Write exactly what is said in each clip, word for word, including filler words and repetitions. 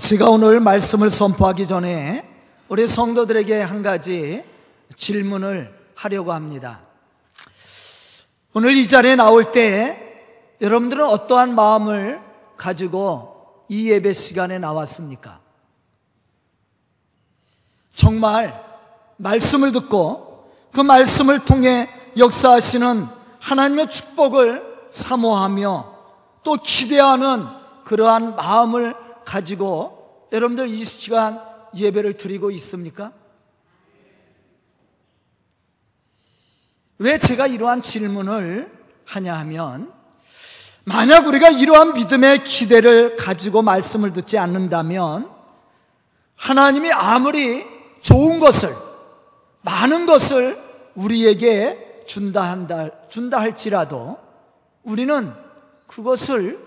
제가 오늘 말씀을 선포하기 전에 우리 성도들에게 한 가지 질문을 하려고 합니다. 오늘 이 자리에 나올 때 여러분들은 어떠한 마음을 가지고 이 예배 시간에 나왔습니까? 정말 말씀을 듣고 그 말씀을 통해 역사하시는 하나님의 축복을 사모하며 또 기대하는 그러한 마음을 가지고 여러분들 이 시간 예배를 드리고 있습니까? 왜 제가 이러한 질문을 하냐 하면, 만약 우리가 이러한 믿음의 기대를 가지고 말씀을 듣지 않는다면 하나님이 아무리 좋은 것을, 많은 것을 우리에게 준다 한다, 준다 할지라도 우리는 그것을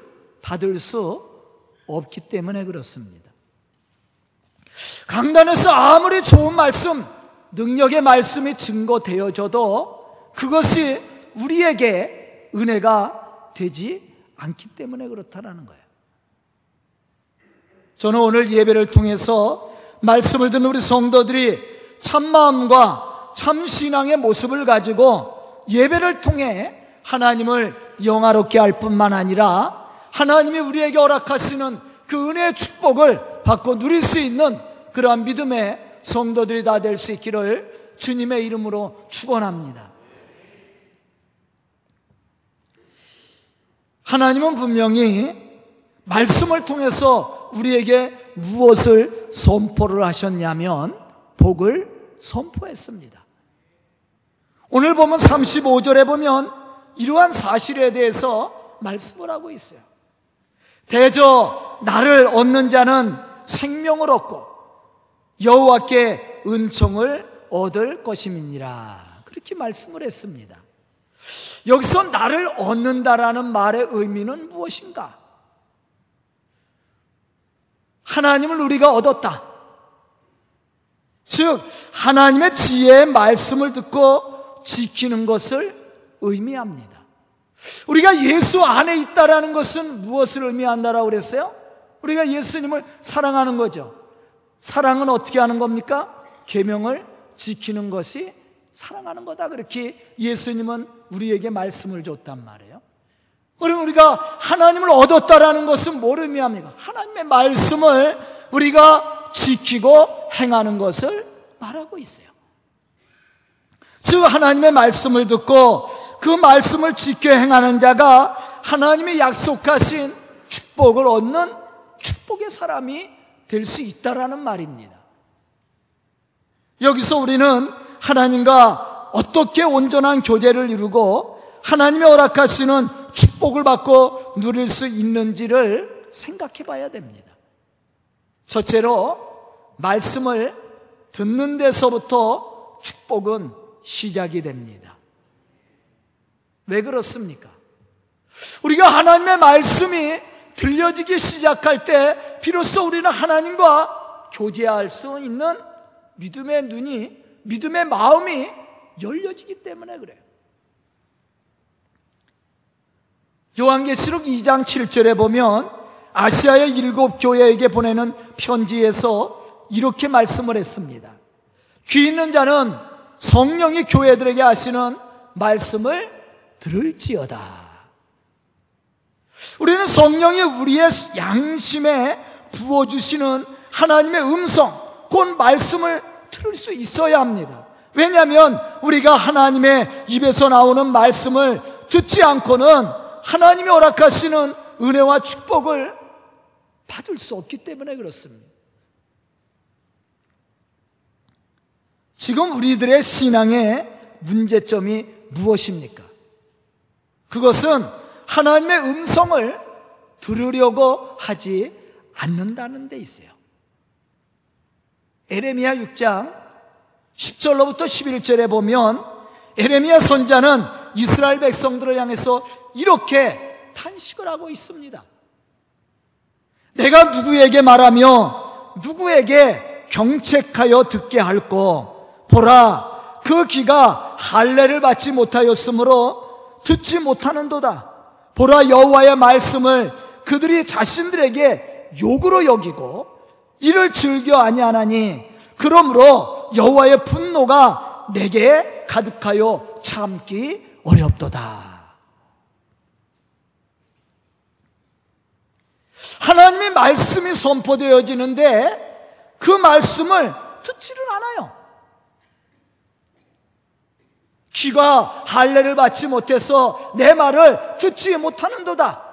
받을 수 없기 때문에 그렇습니다. 강단에서 아무리 좋은 말씀, 능력의 말씀이 증거되어져도 그것이 우리에게 은혜가 되지 않기 때문에 그렇다라는 거예요. 저는 오늘 예배를 통해서 말씀을 듣는 우리 성도들이 참마음과 참신앙의 모습을 가지고 예배를 통해 하나님을 영화롭게 할 뿐만 아니라 하나님이 우리에게 허락하시는 그 은혜의 축복을 받고 누릴 수 있는 그러한 믿음의 성도들이 다 될 수 있기를 주님의 이름으로 축원합니다. 하나님은 분명히 말씀을 통해서 우리에게 무엇을 선포를 하셨냐면 복을 선포했습니다. 오늘 보면 삼십오 절에 보면 이러한 사실에 대해서 말씀을 하고 있어요. 대저 나를 얻는 자는 생명을 얻고 여호와께 은총을 얻을 것임이니라, 그렇게 말씀을 했습니다. 여기서 나를 얻는다라는 말의 의미는 무엇인가? 하나님을 우리가 얻었다, 즉 하나님의 지혜의 말씀을 듣고 지키는 것을 의미합니다. 우리가 예수 안에 있다라는 것은 무엇을 의미한다라고 그랬어요? 우리가 예수님을 사랑하는 거죠. 사랑은 어떻게 하는 겁니까? 계명을 지키는 것이 사랑하는 거다, 그렇게 예수님은 우리에게 말씀을 줬단 말이에요. 그럼 우리가 하나님을 얻었다라는 것은 뭘 의미합니까? 하나님의 말씀을 우리가 지키고 행하는 것을 말하고 있어요. 즉 하나님의 말씀을 듣고 그 말씀을 지켜 행하는 자가 하나님이 약속하신 축복을 얻는 축복의 사람이 될 수 있다라는 말입니다. 여기서 우리는 하나님과 어떻게 온전한 교제를 이루고 하나님의 허락하시는 축복을 받고 누릴 수 있는지를 생각해 봐야 됩니다. 첫째로 말씀을 듣는 데서부터 축복은 시작이 됩니다. 왜 그렇습니까? 우리가 하나님의 말씀이 들려지기 시작할 때 비로소 우리는 하나님과 교제할 수 있는 믿음의 눈이, 믿음의 마음이 열려지기 때문에 그래요. 요한계시록 이 장 칠 절에 보면 아시아의 일곱 교회에게 보내는 편지에서 이렇게 말씀을 했습니다. 귀 있는 자는 성령이 교회들에게 하시는 말씀을 들을지어다. 우리는 성령이 우리의 양심에 부어주시는 하나님의 음성, 곧 말씀을 들을 수 있어야 합니다. 왜냐하면 우리가 하나님의 입에서 나오는 말씀을 듣지 않고는 하나님이 허락하시는 은혜와 축복을 받을 수 없기 때문에 그렇습니다. 지금 우리들의 신앙의 문제점이 무엇입니까? 그것은 하나님의 음성을 들으려고 하지 않는다는 데 있어요. 에레미야 육 장 십 절로부터 십일 절에 보면 에레미야 선지자는 이스라엘 백성들을 향해서 이렇게 탄식을 하고 있습니다. 내가 누구에게 말하며 누구에게 경책하여 듣게 할꼬? 보라, 그 귀가 할례를 받지 못하였으므로 듣지 못하는도다. 보라, 여호와의 말씀을 그들이 자신들에게 욕으로 여기고 이를 즐겨 아니하나니 그러므로 여호와의 분노가 내게 가득하여 참기 어렵도다. 하나님의 말씀이 선포되어지는데 그 말씀을 듣지를 않아요. 귀가 할례를 받지 못해서 내 말을 듣지 못하는도다.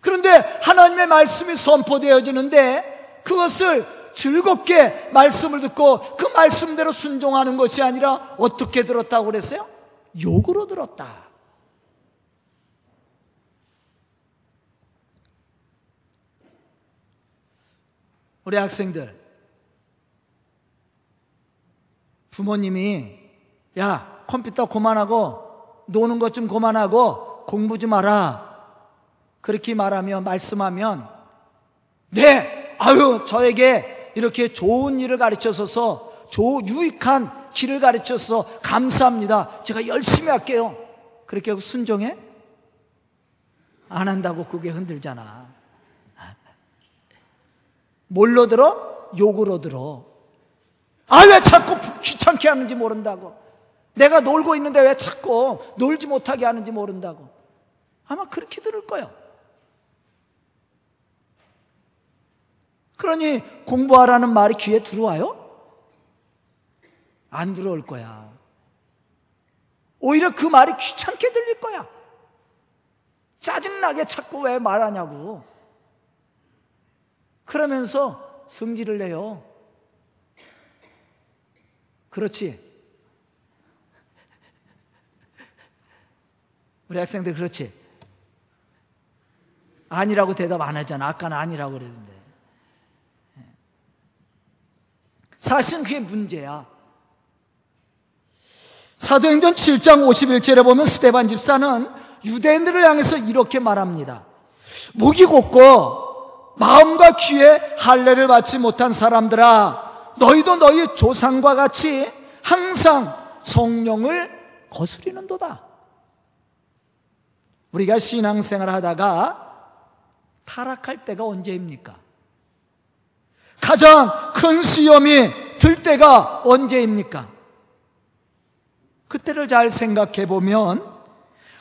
그런데 하나님의 말씀이 선포되어지는데 그것을 즐겁게 말씀을 듣고 그 말씀대로 순종하는 것이 아니라 어떻게 들었다고 그랬어요? 욕으로 들었다. 우리 학생들, 부모님이 야 컴퓨터 그만하고 노는 것 좀 그만하고 공부 좀 하라 그렇게 말하며 말씀하면 네, 아유 저에게 이렇게 좋은 일을 가르쳐서 조, 유익한 길을 가르쳐서 감사합니다, 제가 열심히 할게요 그렇게 하고 순종해? 안 한다고 그게 흔들잖아. 뭘로 들어? 욕으로 들어. 아, 왜 자꾸 귀찮게 하는지 모른다고, 내가 놀고 있는데 왜 자꾸 놀지 못하게 하는지 모른다고 아마 그렇게 들을 거예요. 그러니 공부하라는 말이 귀에 들어와요? 안 들어올 거야. 오히려 그 말이 귀찮게 들릴 거야. 짜증나게 자꾸 왜 말하냐고 그러면서 성질을 내요. 그렇지? 우리 학생들 그렇지? 아니라고 대답 안 하잖아. 아까는 아니라고 그랬는데. 사실은 그게 문제야. 사도행전 칠 장 오십일 절에 보면 스데반 집사는 유대인들을 향해서 이렇게 말합니다. 목이 곧고 마음과 귀에 할례를 받지 못한 사람들아, 너희도 너희 조상과 같이 항상 성령을 거스리는도다. 우리가 신앙생활 하다가 타락할 때가 언제입니까? 가장 큰 시험이 들 때가 언제입니까? 그때를 잘 생각해 보면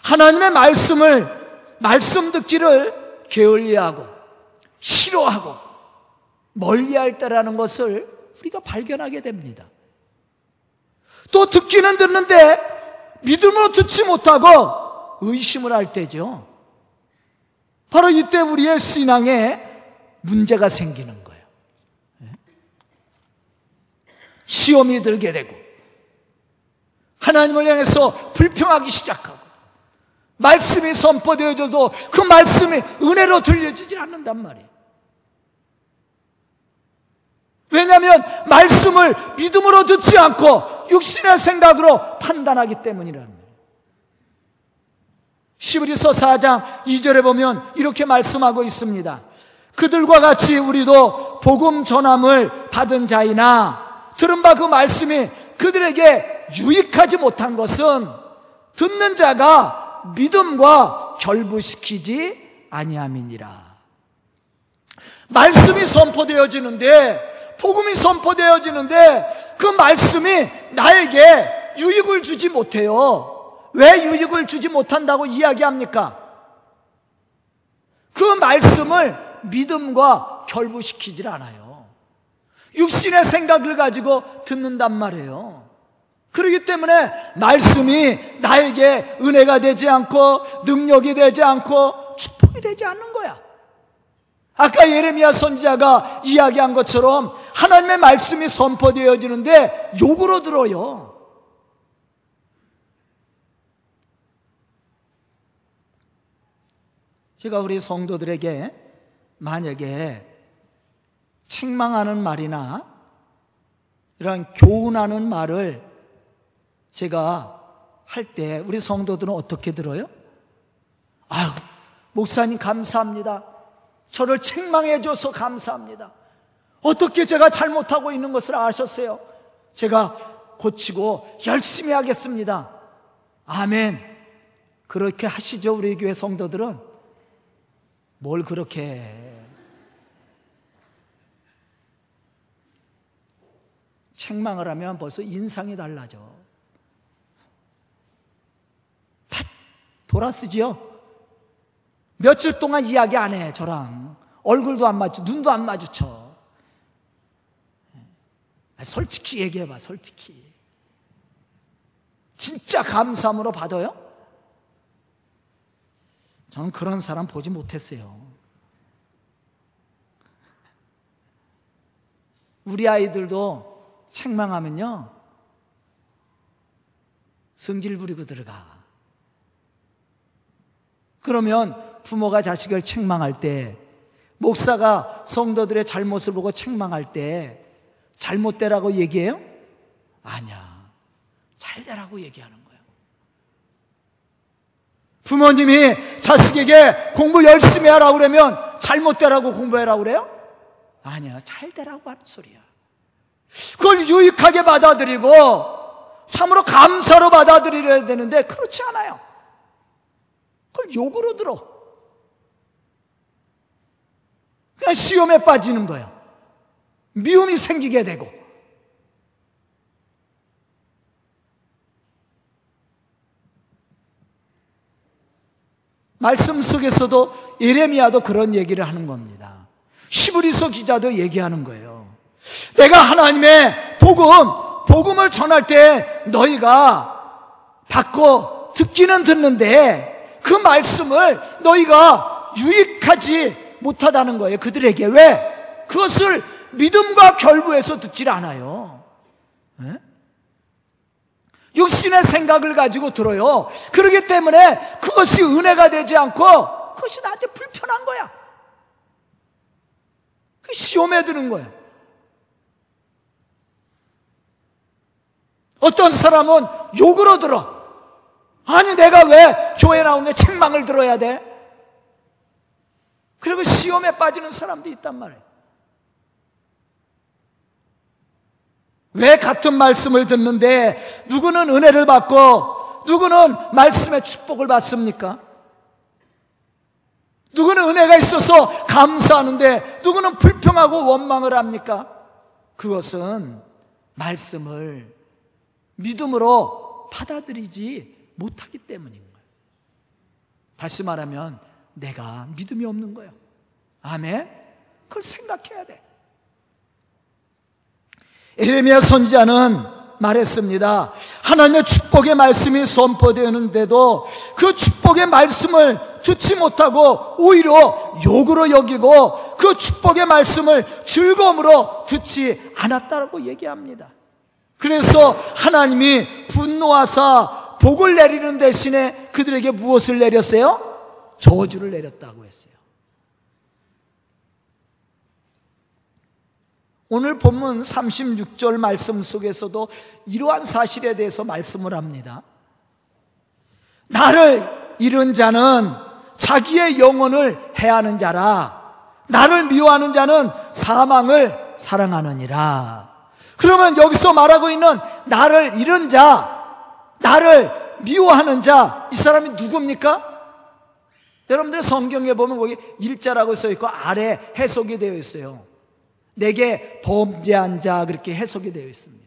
하나님의 말씀을, 말씀 듣기를 게을리하고 싫어하고 멀리할 때라는 것을 우리가 발견하게 됩니다. 또 듣기는 듣는데 믿음으로 듣지 못하고 의심을 할 때죠. 바로 이때 우리의 신앙에 문제가 생기는 거예요. 시험이 들게 되고 하나님을 향해서 불평하기 시작하고 말씀이 선포되어져도 그 말씀이 은혜로 들려지질 않는단 말이에요. 왜냐하면 말씀을 믿음으로 듣지 않고 육신의 생각으로 판단하기 때문이란 말이에요. 시브리서 사 장 이 절에 보면 이렇게 말씀하고 있습니다. 그들과 같이 우리도 복음 전함을 받은 자이나 들은 바 그 말씀이 그들에게 유익하지 못한 것은 듣는 자가 믿음과 결부시키지 아니함이니라. 말씀이 선포되어지는데, 복음이 선포되어지는데 그 말씀이 나에게 유익을 주지 못해요. 왜 유익을 주지 못한다고 이야기합니까? 그 말씀을 믿음과 결부시키질 않아요. 육신의 생각을 가지고 듣는단 말이에요. 그렇기 때문에 말씀이 나에게 은혜가 되지 않고 능력이 되지 않고 축복이 되지 않는 거야. 아까 예레미야 선지자가 이야기한 것처럼 하나님의 말씀이 선포되어지는데 욕으로 들어요. 제가 우리 성도들에게 만약에 책망하는 말이나 이런 교훈하는 말을 제가 할 때 우리 성도들은 어떻게 들어요? 아유, 목사님 감사합니다. 저를 책망해 줘서 감사합니다. 어떻게 제가 잘못하고 있는 것을 아셨어요? 제가 고치고 열심히 하겠습니다. 아멘. 그렇게 하시죠, 우리 교회 성도들은. 뭘 그렇게 해. 책망을 하면 벌써 인상이 달라져. 탁 돌아쓰지요. 며칠 동안 이야기 안 해. 저랑 얼굴도 안 마주쳐, 눈도 안 마주쳐. 솔직히 얘기해봐. 솔직히 진짜 감사함으로 받아요? 저는 그런 사람 보지 못했어요. 우리 아이들도 책망하면요 성질 부리고 들어가. 그러면 부모가 자식을 책망할 때, 목사가 성도들의 잘못을 보고 책망할 때 잘못되라고 얘기해요? 아니야, 잘되라고 얘기하는 거예요. 부모님이 자식에게 공부 열심히 하라고 그러면 잘못되라고 공부해라고 그래요? 아니야, 잘되라고 하는 소리야. 그걸 유익하게 받아들이고 참으로 감사로 받아들여야 되는데 그렇지 않아요. 그걸 욕으로 들어. 그냥 시험에 빠지는 거야. 미움이 생기게 되고. 말씀 속에서도 예레미야도 그런 얘기를 하는 겁니다. 히브리서 기자도 얘기하는 거예요. 내가 하나님의 복음, 복음을 전할 때 너희가 받고 듣기는 듣는데 그 말씀을 너희가 유익하지 못하다는 거예요. 그들에게. 왜? 그것을 믿음과 결부해서 듣질 않아요. 에? 육신의 생각을 가지고 들어요. 그렇기 때문에 그것이 은혜가 되지 않고 그것이 나한테 불편한 거야. 시험에 드는 거야. 어떤 사람은 욕으로 들어. 아니 내가 왜 교회 나오는데 책망을 들어야 돼? 그리고 시험에 빠지는 사람도 있단 말이에요. 왜 같은 말씀을 듣는데 누구는 은혜를 받고 누구는 말씀의 축복을 받습니까? 누구는 은혜가 있어서 감사하는데 누구는 불평하고 원망을 합니까? 그것은 말씀을 믿음으로 받아들이지 못하기 때문인 거예요. 다시 말하면 내가 믿음이 없는 거예요. 아멘? 그걸 생각해야 돼. 예레미야 선지자는 말했습니다. 하나님의 축복의 말씀이 선포되는데도 그 축복의 말씀을 듣지 못하고 오히려 욕으로 여기고 그 축복의 말씀을 즐거움으로 듣지 않았다고 얘기합니다. 그래서 하나님이 분노하사 복을 내리는 대신에 그들에게 무엇을 내렸어요? 저주를 내렸다고 했어요. 오늘 본문 삼십육 절 말씀 속에서도 이러한 사실에 대해서 말씀을 합니다. 나를 잃은 자는 자기의 영혼을 해하는 자라. 나를 미워하는 자는 사망을 사랑하느니라. 그러면 여기서 말하고 있는 나를 잃은 자, 나를 미워하는 자, 이 사람이 누굽니까? 여러분들 성경에 보면 거기 일자라고 써있고 아래 해석이 되어 있어요. 내게 범죄한 자, 그렇게 해석이 되어 있습니다.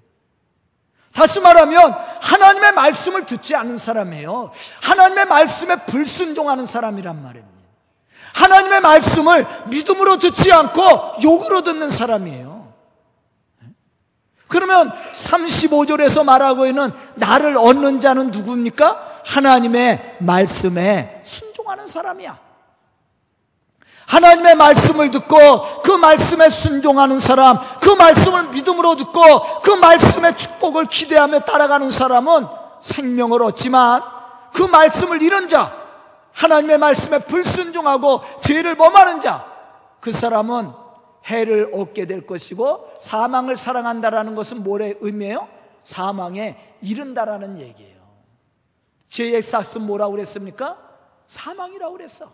다시 말하면 하나님의 말씀을 듣지 않은 사람이에요. 하나님의 말씀에 불순종하는 사람이란 말입니다. 하나님의 말씀을 믿음으로 듣지 않고 욕으로 듣는 사람이에요. 그러면 삼십오 절에서 말하고 있는 나를 얻는 자는 누굽니까? 하나님의 말씀에 순종하는 사람이야. 하나님의 말씀을 듣고 그 말씀에 순종하는 사람, 그 말씀을 믿음으로 듣고 그 말씀의 축복을 기대하며 따라가는 사람은 생명을 얻지만, 그 말씀을 잃은 자, 하나님의 말씀에 불순종하고 죄를 범하는 자, 그 사람은 해를 얻게 될 것이고, 사망을 사랑한다라는 것은 뭐의 의미예요? 사망에 이른다라는 얘기예요. 죄의 삭은 뭐라고 그랬습니까? 사망이라고 그랬어.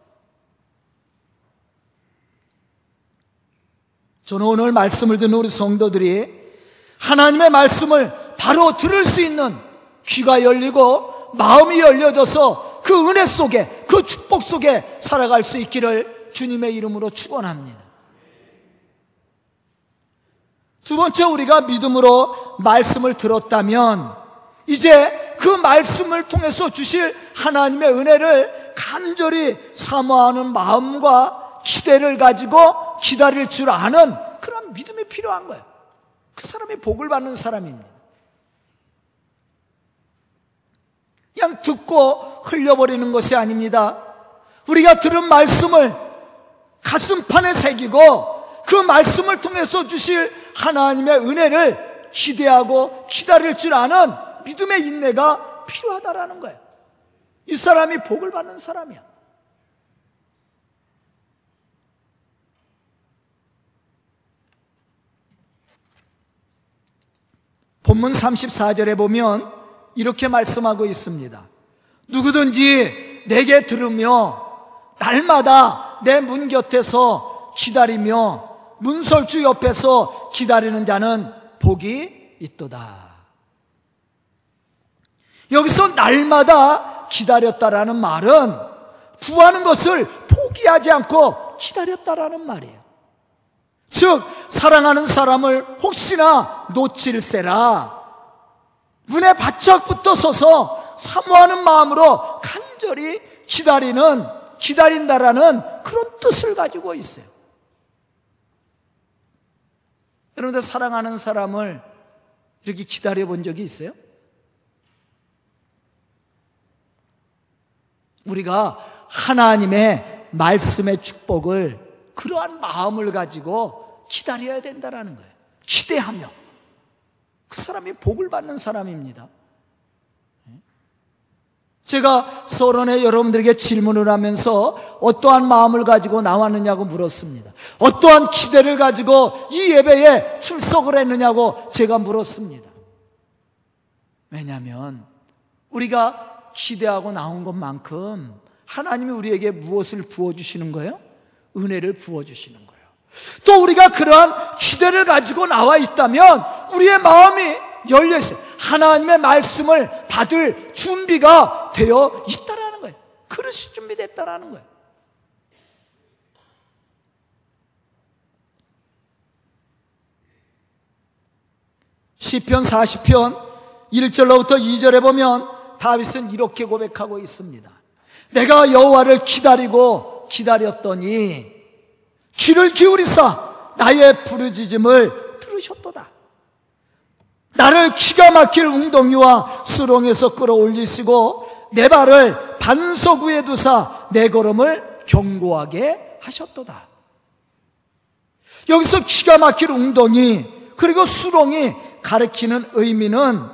저는 오늘 말씀을 듣는 우리 성도들이 하나님의 말씀을 바로 들을 수 있는 귀가 열리고 마음이 열려져서 그 은혜 속에, 그 축복 속에 살아갈 수 있기를 주님의 이름으로 축원합니다. 두 번째, 우리가 믿음으로 말씀을 들었다면 이제 그 말씀을 통해서 주실 하나님의 은혜를 간절히 사모하는 마음과 기대를 가지고 기다릴 줄 아는 그런 믿음이 필요한 거예요. 그 사람이 복을 받는 사람입니다. 그냥 듣고 흘려버리는 것이 아닙니다. 우리가 들은 말씀을 가슴판에 새기고 그 말씀을 통해서 주실 하나님의 은혜를 기대하고 기다릴 줄 아는 믿음의 인내가 필요하다라는 거예요. 이 사람이 복을 받는 사람이야. 본문 삼십사 절에 보면 이렇게 말씀하고 있습니다. 누구든지 내게 들으며 날마다 내 문 곁에서 기다리며 문설주 옆에서 기다리는 자는 복이 있도다. 여기서 날마다 기다렸다라는 말은 구하는 것을 포기하지 않고 기다렸다라는 말이에요. 즉 사랑하는 사람을 혹시나 놓칠세라 문에 바짝 붙어 서서 사모하는 마음으로 간절히 기다리는, 기다린다라는 그런 뜻을 가지고 있어요. 여러분들 사랑하는 사람을 이렇게 기다려본 적이 있어요? 우리가 하나님의 말씀의 축복을 그러한 마음을 가지고 기다려야 된다라는 거예요. 기대하며. 그 사람이 복을 받는 사람입니다. 제가 서론에 여러분들에게 질문을 하면서 어떠한 마음을 가지고 나왔느냐고 물었습니다. 어떠한 기대를 가지고 이 예배에 출석을 했느냐고 제가 물었습니다. 왜냐하면 우리가 기대하고 나온 것만큼 하나님이 우리에게 무엇을 부어주시는 거예요? 은혜를 부어주시는 거예요. 또 우리가 그러한 기대를 가지고 나와 있다면 우리의 마음이 열려있어요. 하나님의 말씀을 받을 준비가 되어 있다라는 거예요. 그릇이 준비됐다라는 거예요. 시편 사십 편 일 절로부터 이 절에 보면 다윗은 이렇게 고백하고 있습니다. 내가 여호와를 기다리고 기다렸더니 귀를 기울이사 나의 부르짖음을 들으셨도다. 나를 기가 막힐 웅덩이와 수렁에서 끌어올리시고 내 발을 반석 위에 두사 내 걸음을 견고하게 하셨도다. 여기서 기가 막힐 웅덩이 그리고 수렁이 가리키는 의미는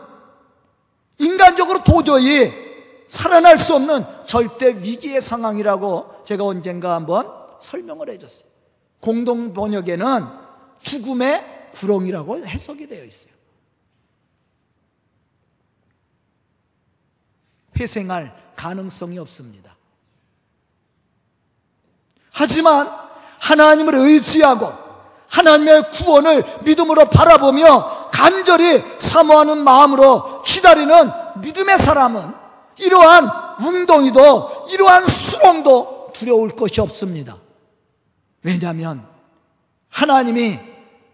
인간적으로 도저히 살아날 수 없는 절대 위기의 상황이라고 제가 언젠가 한번 설명을 해줬어요. 공동 번역에는 죽음의 구렁이라고 해석이 되어 있어요. 회생할 가능성이 없습니다. 하지만 하나님을 의지하고 하나님의 구원을 믿음으로 바라보며 간절히 사모하는 마음으로 기다리는 믿음의 사람은 이러한 웅덩이도 이러한 수렁도 두려울 것이 없습니다. 왜냐하면 하나님이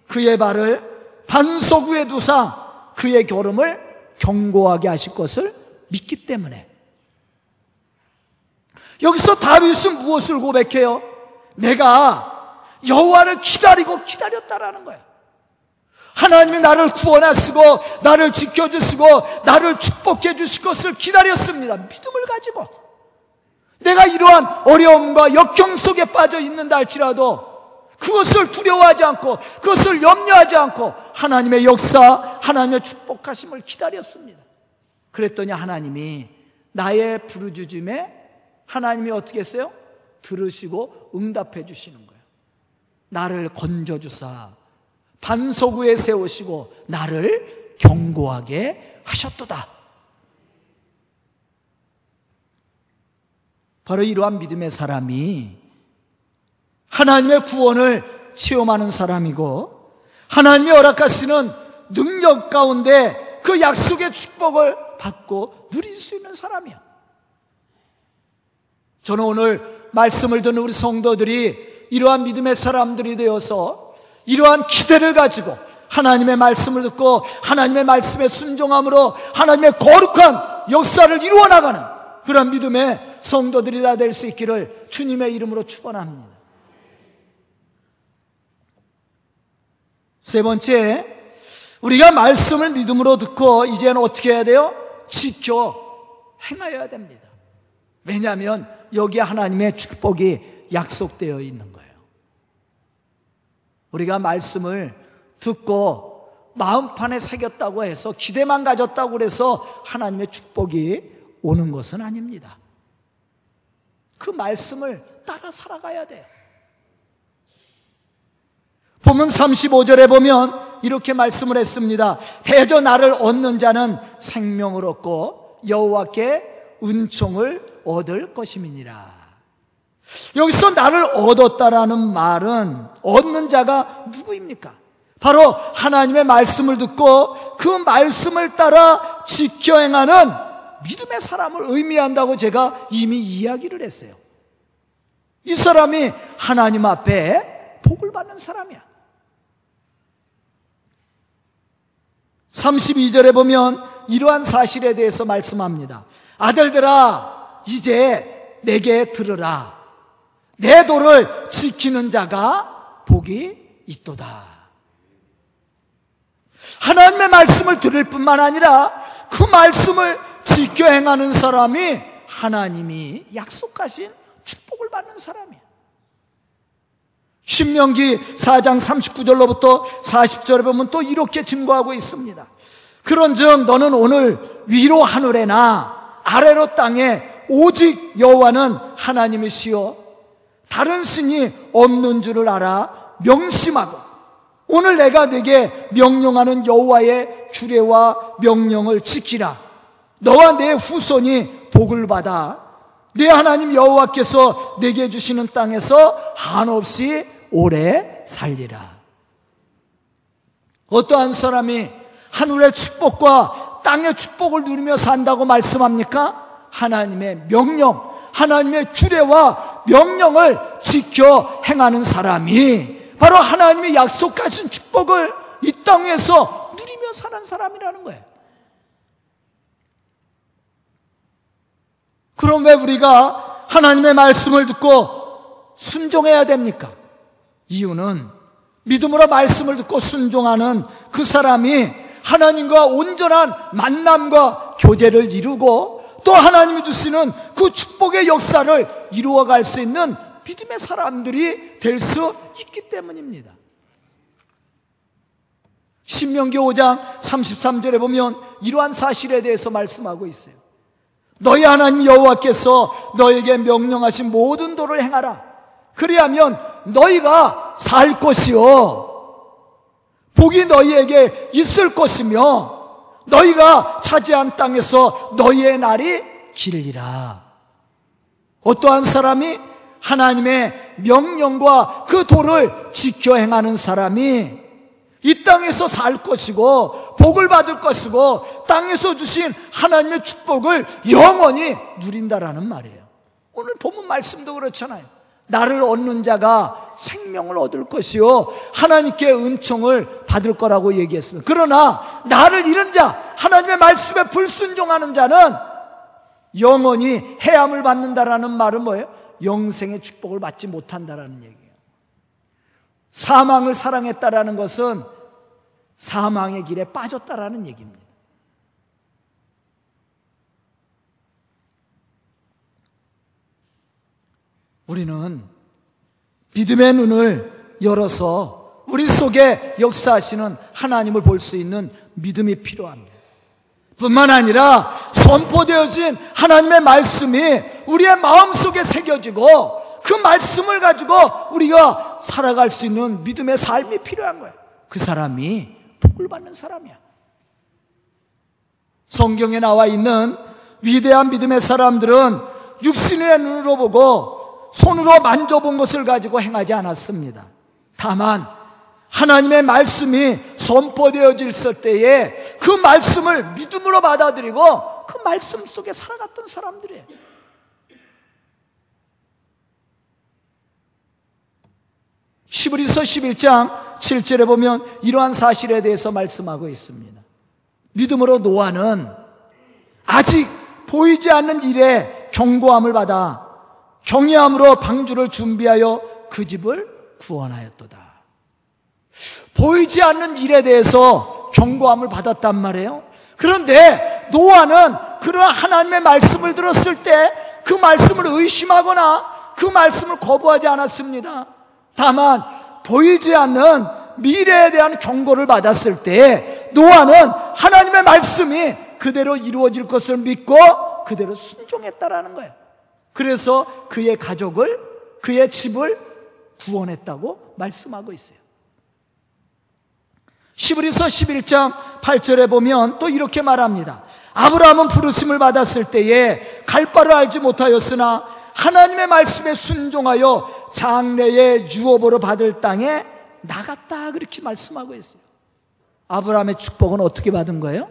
그의 발을 반석 위에 두사 그의 걸음을 견고하게 하실 것을 믿기 때문에. 여기서 다윗은 무엇을 고백해요? 내가 여호와를 기다리고 기다렸다라는 거예요. 하나님이 나를 구원하시고 나를 지켜주시고 나를 축복해 주실 것을 기다렸습니다. 믿음을 가지고 내가 이러한 어려움과 역경 속에 빠져 있는다 할지라도 그것을 두려워하지 않고 그것을 염려하지 않고 하나님의 역사, 하나님의 축복하심을 기다렸습니다. 그랬더니 하나님이 나의 부르짖음에 하나님이 어떻게 했어요? 들으시고 응답해 주시는 거예요. 나를 건져주사 반석 위에 세우시고 나를 견고하게 하셨도다. 바로 이러한 믿음의 사람이 하나님의 구원을 체험하는 사람이고 하나님이 허락하시는 능력 가운데 그 약속의 축복을 받고 누릴 수 있는 사람이야. 저는 오늘 말씀을 듣는 우리 성도들이 이러한 믿음의 사람들이 되어서 이러한 기대를 가지고 하나님의 말씀을 듣고 하나님의 말씀에 순종함으로 하나님의 거룩한 역사를 이루어 나가는 그런 믿음의 성도들이 다 될 수 있기를 주님의 이름으로 축원합니다. 세 번째, 우리가 말씀을 믿음으로 듣고 이제는 어떻게 해야 돼요? 지켜 행하여야 됩니다. 왜냐하면 여기에 하나님의 축복이 약속되어 있는 거예요. 우리가 말씀을 듣고 마음판에 새겼다고 해서 기대만 가졌다고 그래서 하나님의 축복이 오는 것은 아닙니다. 그 말씀을 따라 살아가야 돼요. 본문 삼십오 절에 보면 이렇게 말씀을 했습니다. 대저 나를 얻는 자는 생명을 얻고 여호와께 은총을 얻을 것임이니라. 여기서 나를 얻었다라는 말은 얻는 자가 누구입니까? 바로 하나님의 말씀을 듣고 그 말씀을 따라 지켜 행하는 믿음의 사람을 의미한다고 제가 이미 이야기를 했어요. 이 사람이 하나님 앞에 복을 받는 사람이야. 삼십이 절에 보면 이러한 사실에 대해서 말씀합니다. 아들들아, 이제 내게 들으라. 내 도를 지키는 자가 복이 있도다. 하나님의 말씀을 들을 뿐만 아니라 그 말씀을 지켜 행하는 사람이 하나님이 약속하신 축복을 받는 사람이에요. 신명기 사 장 삼십구 절로부터 사십 절에 보면 또 이렇게 증거하고 있습니다. 그런즉 너는 오늘 위로 하늘에나 아래로 땅에 오직 여호와는 하나님이시요 다른 신이 없는 줄을 알아 명심하고 오늘 내가 네게 명령하는 여호와의 규례와 명령을 지키라. 너와 네 후손이 복을 받아 네 하나님 여호와께서 네게 주시는 땅에서 한없이 오래 살리라. 어떠한 사람이 하늘의 축복과 땅의 축복을 누리며 산다고 말씀합니까? 하나님의 명령, 하나님의 규례와 명령을 지켜 행하는 사람이 바로 하나님이 약속하신 축복을 이 땅에서 누리며 사는 사람이라는 거예요. 그럼 왜 우리가 하나님의 말씀을 듣고 순종해야 됩니까? 이유는 믿음으로 말씀을 듣고 순종하는 그 사람이 하나님과 온전한 만남과 교제를 이루고 또 하나님이 주시는 그 축복의 역사를 이루어갈 수 있는 믿음의 사람들이 될 수 있기 때문입니다. 신명기 오 장 삼십삼 절에 보면 이러한 사실에 대해서 말씀하고 있어요. 너희 하나님 여호와께서 너에게 명령하신 모든 도를 행하라. 그리하면 너희가 살 것이요 복이 너희에게 있을 것이며 너희가 차지한 땅에서 너희의 날이 길리라. 어떠한 사람이 하나님의 명령과 그 도를 지켜 행하는 사람이 이 땅에서 살 것이고 복을 받을 것이고 땅에서 주신 하나님의 축복을 영원히 누린다라는 말이에요. 오늘 본문 말씀도 그렇잖아요. 나를 얻는 자가 생명을 얻을 것이요 하나님께 은총을 받을 거라고 얘기했습니다. 그러나 나를 잃은 자, 하나님의 말씀에 불순종하는 자는 영원히 해함을 받는다라는 말은 뭐예요? 영생의 축복을 받지 못한다라는 얘기예요. 사망을 사랑했다라는 것은 사망의 길에 빠졌다라는 얘기입니다. 우리는 믿음의 눈을 열어서 우리 속에 역사하시는 하나님을 볼 수 있는 믿음이 필요합니다. 뿐만 아니라 선포되어진 하나님의 말씀이 우리의 마음속에 새겨지고 그 말씀을 가지고 우리가 살아갈 수 있는 믿음의 삶이 필요한 거예요. 그 사람이 복을 받는 사람이야. 성경에 나와 있는 위대한 믿음의 사람들은 육신의 눈으로 보고 손으로 만져본 것을 가지고 행하지 않았습니다. 다만 하나님의 말씀이 선포되어질 때에 그 말씀을 믿음으로 받아들이고 그 말씀 속에 살아갔던 사람들이에요. 히브리서 십일 장 칠 절에 보면 이러한 사실에 대해서 말씀하고 있습니다. 믿음으로 노아는 아직 보이지 않는 일에 경고함을 받아 경외함으로 방주를 준비하여 그 집을 구원하였도다. 보이지 않는 일에 대해서 경고함을 받았단 말이에요. 그런데 노아는 그러한 하나님의 말씀을 들었을 때 그 말씀을 의심하거나 그 말씀을 거부하지 않았습니다. 다만 보이지 않는 미래에 대한 경고를 받았을 때 노아는 하나님의 말씀이 그대로 이루어질 것을 믿고 그대로 순종했다라는 거예요. 그래서 그의 가족을, 그의 집을 구원했다고 말씀하고 있어요. 히브리서 십일 장 팔 절에 보면 또 이렇게 말합니다. 아브라함은 부르심을 받았을 때에 갈 바를 알지 못하였으나 하나님의 말씀에 순종하여 장래의 유업으로 받을 땅에 나갔다, 그렇게 말씀하고 있어요. 아브라함의 축복은 어떻게 받은 거예요?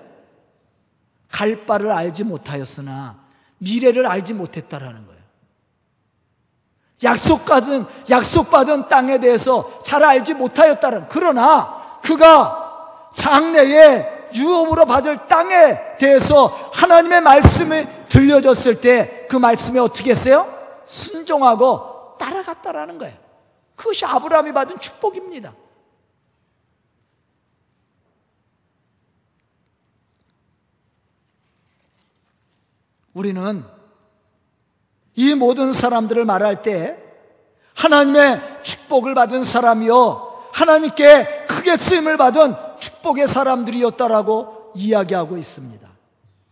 갈 바를 알지 못하였으나 미래를 알지 못했다라는 거예요. 약속받은, 약속받은 땅에 대해서 잘 알지 못하였다는, 그러나 그가 장래에 유업으로 받을 땅에 대해서 하나님의 말씀이 들려졌을 때 그 말씀에 어떻게 했어요? 순종하고 따라갔다라는 거예요. 그것이 아브라함이 받은 축복입니다. 우리는 이 모든 사람들을 말할 때 하나님의 축복을 받은 사람이요, 하나님께 크게 쓰임을 받은 축복의 사람들이었다라고 이야기하고 있습니다.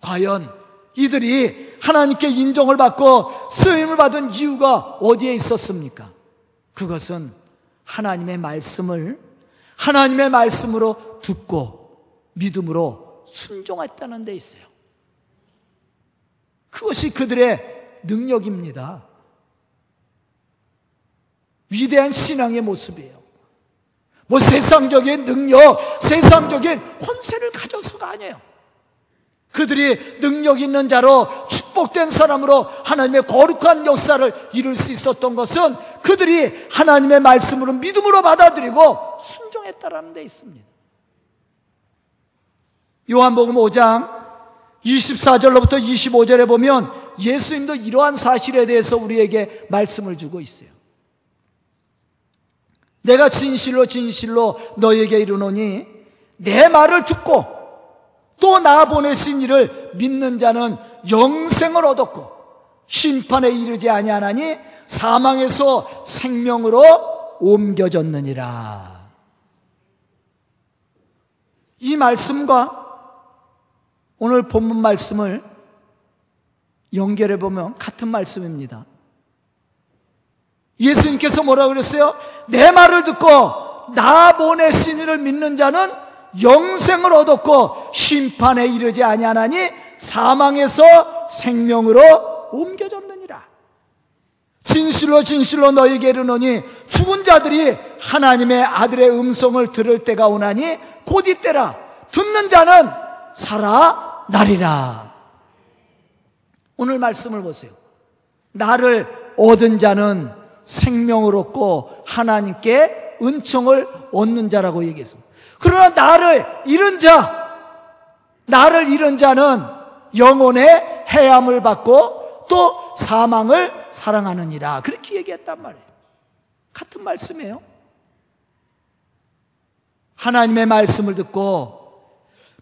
과연 이들이 하나님께 인정을 받고 쓰임을 받은 이유가 어디에 있었습니까? 그것은 하나님의 말씀을, 하나님의 말씀으로 듣고 믿음으로 순종했다는 데 있어요. 그것이 그들의 능력입니다. 위대한 신앙의 모습이에요. 뭐 세상적인 능력, 세상적인 권세를 가져서가 아니에요. 그들이 능력 있는 자로, 축복된 사람으로 하나님의 거룩한 역사를 이룰 수 있었던 것은 그들이 하나님의 말씀으로 믿음으로 받아들이고 순종했다라는 데 있습니다. 요한복음 오 장 이십사 절로부터 이십오 절에 보면 예수님도 이러한 사실에 대해서 우리에게 말씀을 주고 있어요. 내가 진실로 진실로 너희에게 이르노니 내 말을 듣고 또 나 보내신 이를 믿는 자는 영생을 얻었고 심판에 이르지 아니하나니 사망에서 생명으로 옮겨졌느니라. 이 말씀과 오늘 본문 말씀을 연결해 보면 같은 말씀입니다. 예수님께서 뭐라고 그랬어요? 내 말을 듣고 나 보내신 이를 믿는 자는 영생을 얻었고 심판에 이르지 아니하나니 사망에서 생명으로 옮겨졌느니라. 진실로 진실로 너희에게 이르노니 죽은 자들이 하나님의 아들의 음성을 들을 때가 오나니 곧 이때라. 듣는 자는 살아 나리라. 오늘 말씀을 보세요. 나를 얻은 자는 생명을 얻고 하나님께 은총을 얻는 자라고 얘기했습니다. 그러나 나를 잃은 자, 나를 잃은 자는 영혼의 해함을 받고 또 사망을 사랑하느니라, 그렇게 얘기했단 말이에요. 같은 말씀이에요. 하나님의 말씀을 듣고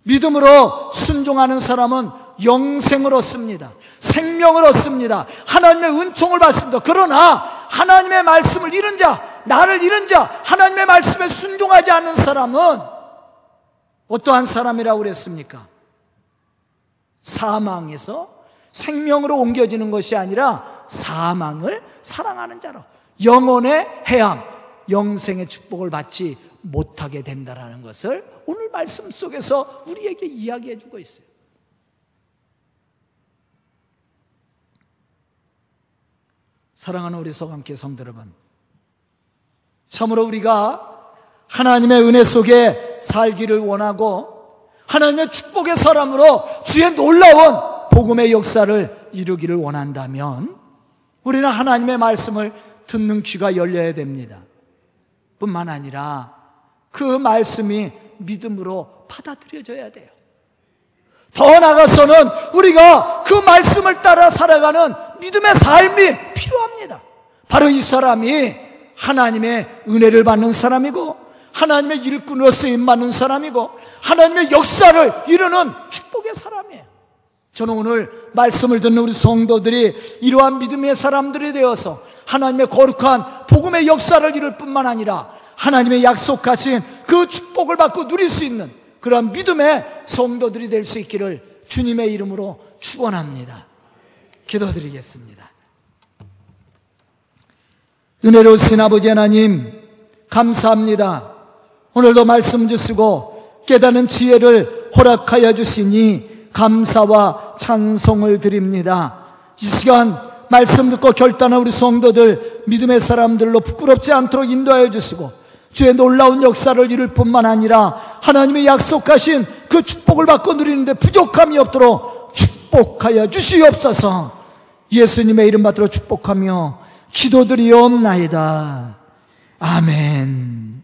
믿음으로 순종하는 사람은 영생을 얻습니다. 생명을 얻습니다. 하나님의 은총을 받습니다. 그러나 하나님의 말씀을 잃은 자, 나를 잃은 자, 하나님의 말씀에 순종하지 않는 사람은 어떠한 사람이라고 그랬습니까? 사망에서 생명으로 옮겨지는 것이 아니라 사망을 사랑하는 자로 영혼의 해함, 영생의 축복을 받지 못하게 된다라는 것을 오늘 말씀 속에서 우리에게 이야기해 주고 있어요. 사랑하는 우리 서강교회 성도 여러분, 참으로 우리가 하나님의 은혜 속에 살기를 원하고 하나님의 축복의 사람으로 주의 놀라운 복음의 역사를 이루기를 원한다면 우리는 하나님의 말씀을 듣는 귀가 열려야 됩니다. 뿐만 아니라 그 말씀이 믿음으로 받아들여져야 돼요. 더 나아가서는 우리가 그 말씀을 따라 살아가는 믿음의 삶이 필요합니다. 바로 이 사람이 하나님의 은혜를 받는 사람이고, 하나님의 일꾼으로 쓰임받는 사람이고, 하나님의 역사를 이루는 축복의 사람이에요. 저는 오늘 말씀을 듣는 우리 성도들이 이러한 믿음의 사람들이 되어서 하나님의 거룩한 복음의 역사를 이룰 뿐만 아니라 하나님의 약속하신 그 축복을 받고 누릴 수 있는 그런 믿음의 성도들이 될 수 있기를 주님의 이름으로 축원합니다. 기도드리겠습니다. 은혜로우신 아버지 하나님, 감사합니다. 오늘도 말씀 주시고 깨닫는 지혜를 허락하여 주시니 감사와 찬송을 드립니다. 이 시간 말씀 듣고 결단한 우리 성도들, 믿음의 사람들로 부끄럽지 않도록 인도하여 주시고, 주의 놀라운 역사를 이룰 뿐만 아니라 하나님의 약속하신 그 축복을 받고 누리는데 부족함이 없도록 축복하여 주시옵소서. 예수님의 이름 받들어 축복하며 기도드리옵나이다. 아멘.